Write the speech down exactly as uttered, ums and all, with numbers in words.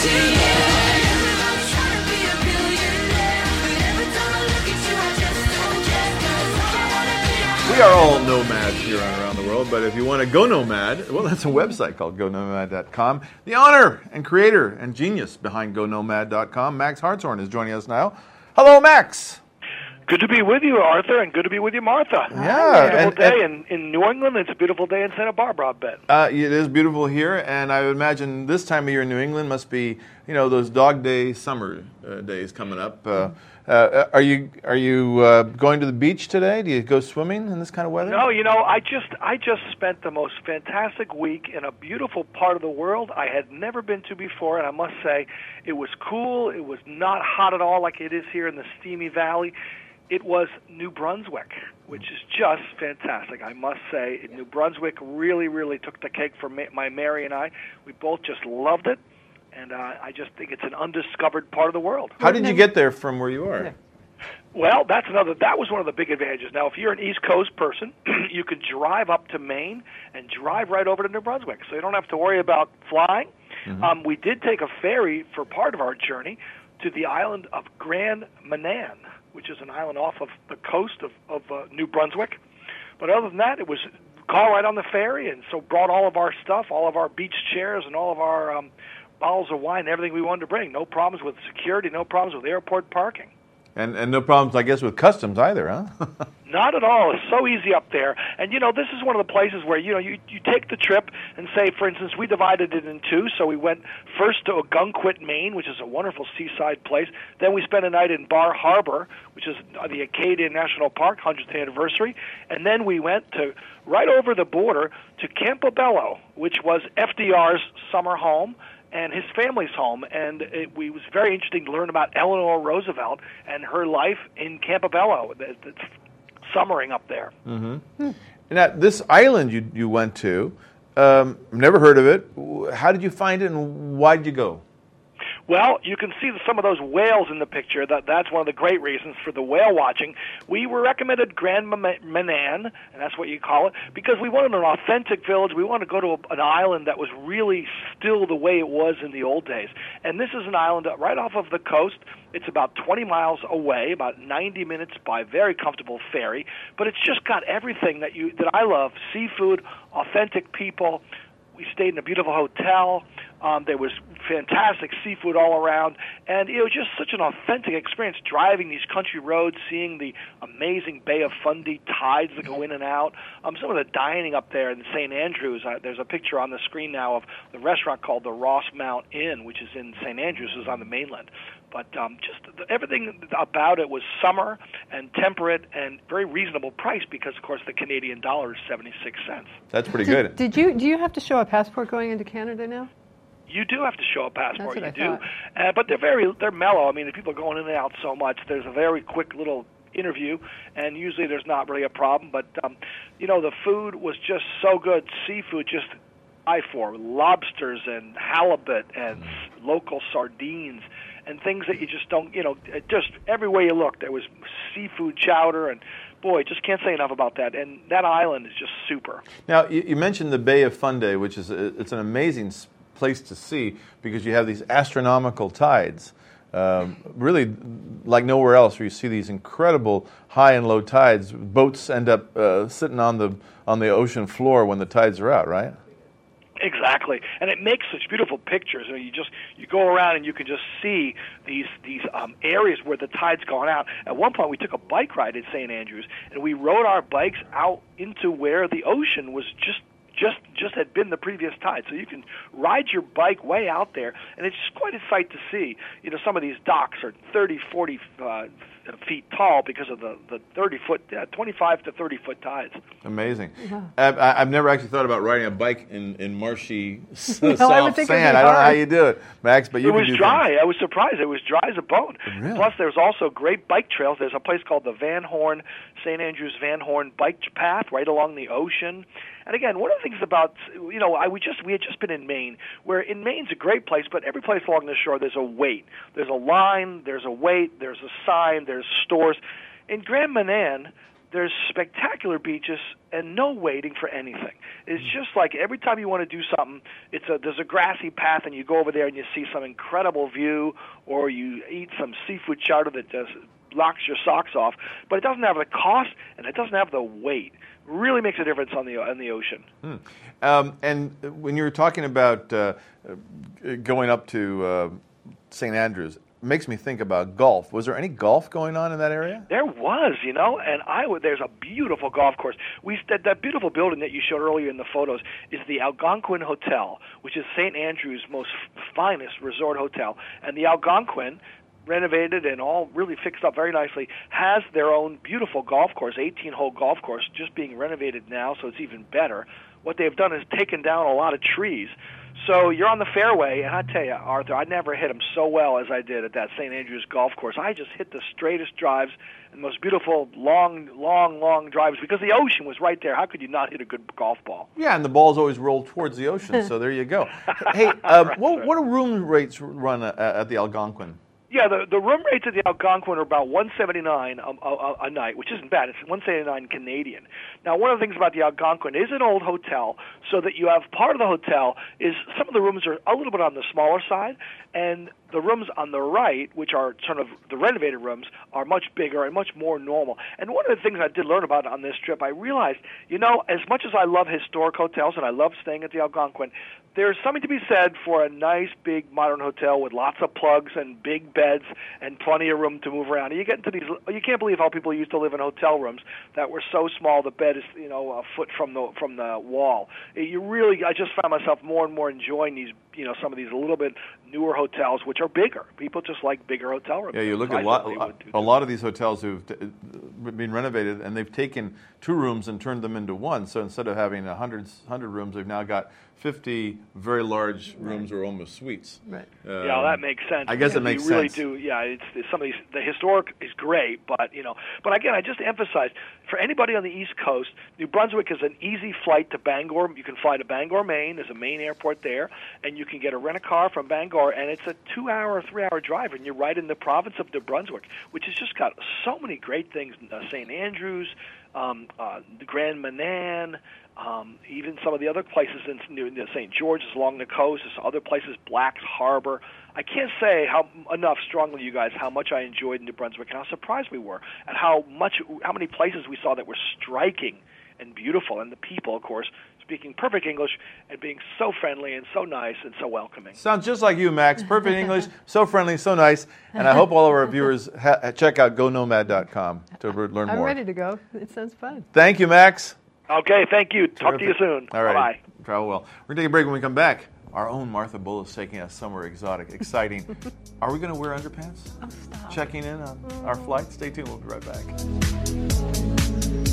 We are all nomads here on Around the World, but if you want to go nomad, well, that's a website called go nomad dot com. The owner and creator and genius behind go nomad dot com, Max Hartshorne, is joining us now. Hello, Max. Good to be with you, Arthur, and good to be with you, Martha. Yeah. It's a beautiful and, and, day in, in New England. It's a beautiful day in Santa Barbara, I bet. Uh, it is beautiful here, and I would imagine this time of year in New England must be, you know, those dog day summer uh, days coming up. Uh, mm-hmm. Uh, are you are you uh, going to the beach today? Do you go swimming in this kind of weather? No, you know, I just I just spent the most fantastic week in a beautiful part of the world I had never been to before, and I must say, it was cool. It was not hot at all like it is here in the steamy valley. It was New Brunswick, which is just fantastic, I must say. New Brunswick really, really took the cake for my Mary and I. We both just loved it. And uh, I just think it's an undiscovered part of the world. How did you get there from where you are? Yeah. Well, that's another. That was one of the big advantages. Now, if you're an East Coast person, you could drive up to Maine and drive right over to New Brunswick, so you don't have to worry about flying. Mm-hmm. Um, we did take a ferry for part of our journey to the island of Grand Manan, which is an island off of the coast of, of uh, New Brunswick. But other than that, it was car ride on the ferry, and so brought all of our stuff, all of our beach chairs, and all of our... Um, bottles of wine, everything we wanted to bring. No problems with security, no problems with airport parking. And and no problems, I guess, with customs either, huh? Not at all. It's so easy up there. And, you know, this is one of the places where, you know, you, you take the trip and say, for instance, we divided it in two. So we went first to Ogunquit, Maine, which is a wonderful seaside place. Then we spent a night in Bar Harbor, which is the Acadia National Park, hundredth anniversary. And then we went to right over the border to Campobello, which was F D R's summer home and his family's home, and it, it was very interesting to learn about Eleanor Roosevelt and her life in Campobello. It's summering up there. Mm-hmm. Now, this island you you went to, um, never heard of it. How did you find it, and why did you go? Well, you can see some of those whales in the picture. That That's one of the great reasons for the whale watching. We were recommended Grand Manan, and that's what you call it, because we wanted an authentic village. We wanted to go to a, an island that was really still the way it was in the old days. And this is an island right off of the coast. It's about twenty miles away, about ninety minutes by very comfortable ferry. But it's just got everything that you that I love, seafood, authentic people. We stayed in a beautiful hotel. Um, there was fantastic seafood all around, and it was just such an authentic experience driving these country roads, seeing the amazing Bay of Fundy tides that go in and out. Um, some of the dining up there in Saint Andrews, uh, there's a picture on the screen now of the restaurant called the Rossmount Inn, which is in Saint Andrews, is on the mainland. But um, just the, everything about it was summer and temperate and very reasonable price because, of course, the Canadian dollar is seventy-six cents. That's pretty good. Did, did you do you have to show a passport going into Canada now? You do have to show a passport. You I do, uh, but they're very they're mellow. I mean, the people are going in and out so much. There's a very quick little interview, and usually there's not really a problem. But um, you know, the food was just so good. Seafood, just I for lobsters and halibut and local sardines and things that you just don't. You know, just everywhere you look, there was seafood chowder and. Boy, just can't say enough about that, and that island is just super. Now, you, you mentioned the Bay of Fundy, which is a, it's an amazing place to see because you have these astronomical tides, um, really like nowhere else, where you see these incredible high and low tides. Boats end up uh, sitting on the on the ocean floor when the tides are out, right? Exactly, and it makes such beautiful pictures. I mean, you just you go around and you can just see these these um, areas where the tide's gone out. At one point, we took a bike ride at Saint Andrews, and we rode our bikes out into where the ocean was just just just had been the previous tide. So you can ride your bike way out there, and it's just quite a sight to see. You know, some of these docks are thirty, forty uh, feet tall because of the, the thirty foot, uh, twenty-five to thirty foot tides. Amazing. Yeah. I've, I've never actually thought about riding a bike in, in marshy no, soft sand. I don't know how you do it, Max, but you it can do it. It was dry. Things. I was surprised. It was dry as a bone. Really? Plus, there's also great bike trails. There's a place called the Van Horn, Saint Andrews Van Horn Bike Path, right along the ocean. And again, one of the things about, you know, I we just we had just been in Maine, where in Maine's a great place, but every place along the shore there's a wait. There's a line, there's a wait, there's a sign, there's stores. In Grand Manan, there's spectacular beaches and no waiting for anything. It's just like every time you want to do something, it's a, there's a grassy path, and you go over there and you see some incredible view, or you eat some seafood chowder that just locks your socks off. But it doesn't have the cost, and it doesn't have the wait. Really makes a difference on the on the ocean. Hmm. Um, and when you were talking about uh, going up to uh, Saint Andrews, makes me think about golf. Was there any golf going on in that area? There was, you know, and I would, there's a beautiful golf course. We that, that beautiful building that you showed earlier in the photos is the Algonquin Hotel, which is Saint Andrews' most finest resort hotel. And the Algonquin, renovated and all really fixed up very nicely, has their own beautiful golf course, eighteen-hole golf course, just being renovated now, so it's even better. What they've done is taken down a lot of trees. So you're on the fairway, and I tell you, Arthur, I never hit them so well as I did at that Saint Andrews golf course. I just hit the straightest drives and most beautiful long, long, long drives because the ocean was right there. How could you not hit a good golf ball? Yeah, and the balls always roll towards the ocean, so there you go. Hey, uh, right, what, what do room rates run uh, at the Algonquin? Yeah, the, the room rates at the Algonquin are about one seventy-nine a, a, a night, which isn't bad. It's one seventy-nine Canadian. Now, one of the things about the Algonquin is an old hotel, so that you have part of the hotel is some of the rooms are a little bit on the smaller side, and the rooms on the right, which are sort of the renovated rooms, are much bigger and much more normal. And one of the things I did learn about on this trip, I realized, you know, as much as I love historic hotels and I love staying at the Algonquin, there's something to be said for a nice, big, modern hotel with lots of plugs and big beds and plenty of room to move around. And you get into these, you can't believe how people used to live in hotel rooms that were so small the bed is, you know, a foot from the from the wall. You really, I just found myself more and more enjoying these, you know, some of these a little bit newer hotels, which are bigger. People just like bigger hotel rooms. Yeah, you look at a lot, a lot of these hotels who've been renovated, and they've taken two rooms and turned them into one. So instead of having one hundred, one hundred rooms, they've now got fifty very large rooms or almost suites. Right. Um, yeah, that makes sense. I guess it makes sense. You really do. Yeah, it's, it's some of these, the historic is great, but you know. But again, I just emphasize for anybody on the East Coast, New Brunswick is an easy flight to Bangor. You can fly to Bangor, Maine. There's a Maine airport there, and you can get a rent-a-car from Bangor, and it's a two-hour or three-hour drive, and you're right in the province of New Brunswick, which has just got so many great things. Uh, Saint Andrews, um, uh, the Grand Manan. Um, even some of the other places in Saint George is along the coast. There's other places, Black's Harbor. I can't say how enough strongly, you guys, how much I enjoyed New Brunswick and how surprised we were at how much, how many places we saw that were striking and beautiful, and the people, of course, speaking perfect English and being so friendly and so nice and so welcoming. Sounds just like you, Max. Perfect English, so friendly, so nice. And I hope all of our viewers ha- check out go nomad dot com to learn more. I'm ready to go. It sounds fun. Thank you, Max. Okay, thank you. Terrific. Talk to you soon. All right. Bye-bye. Travel well. We're going to take a break. When we come back, our own Martha Bull is taking us somewhere exotic, exciting. Are we going to wear underpants? Oh, stop. Checking in on our flight? Stay tuned. We'll be right back.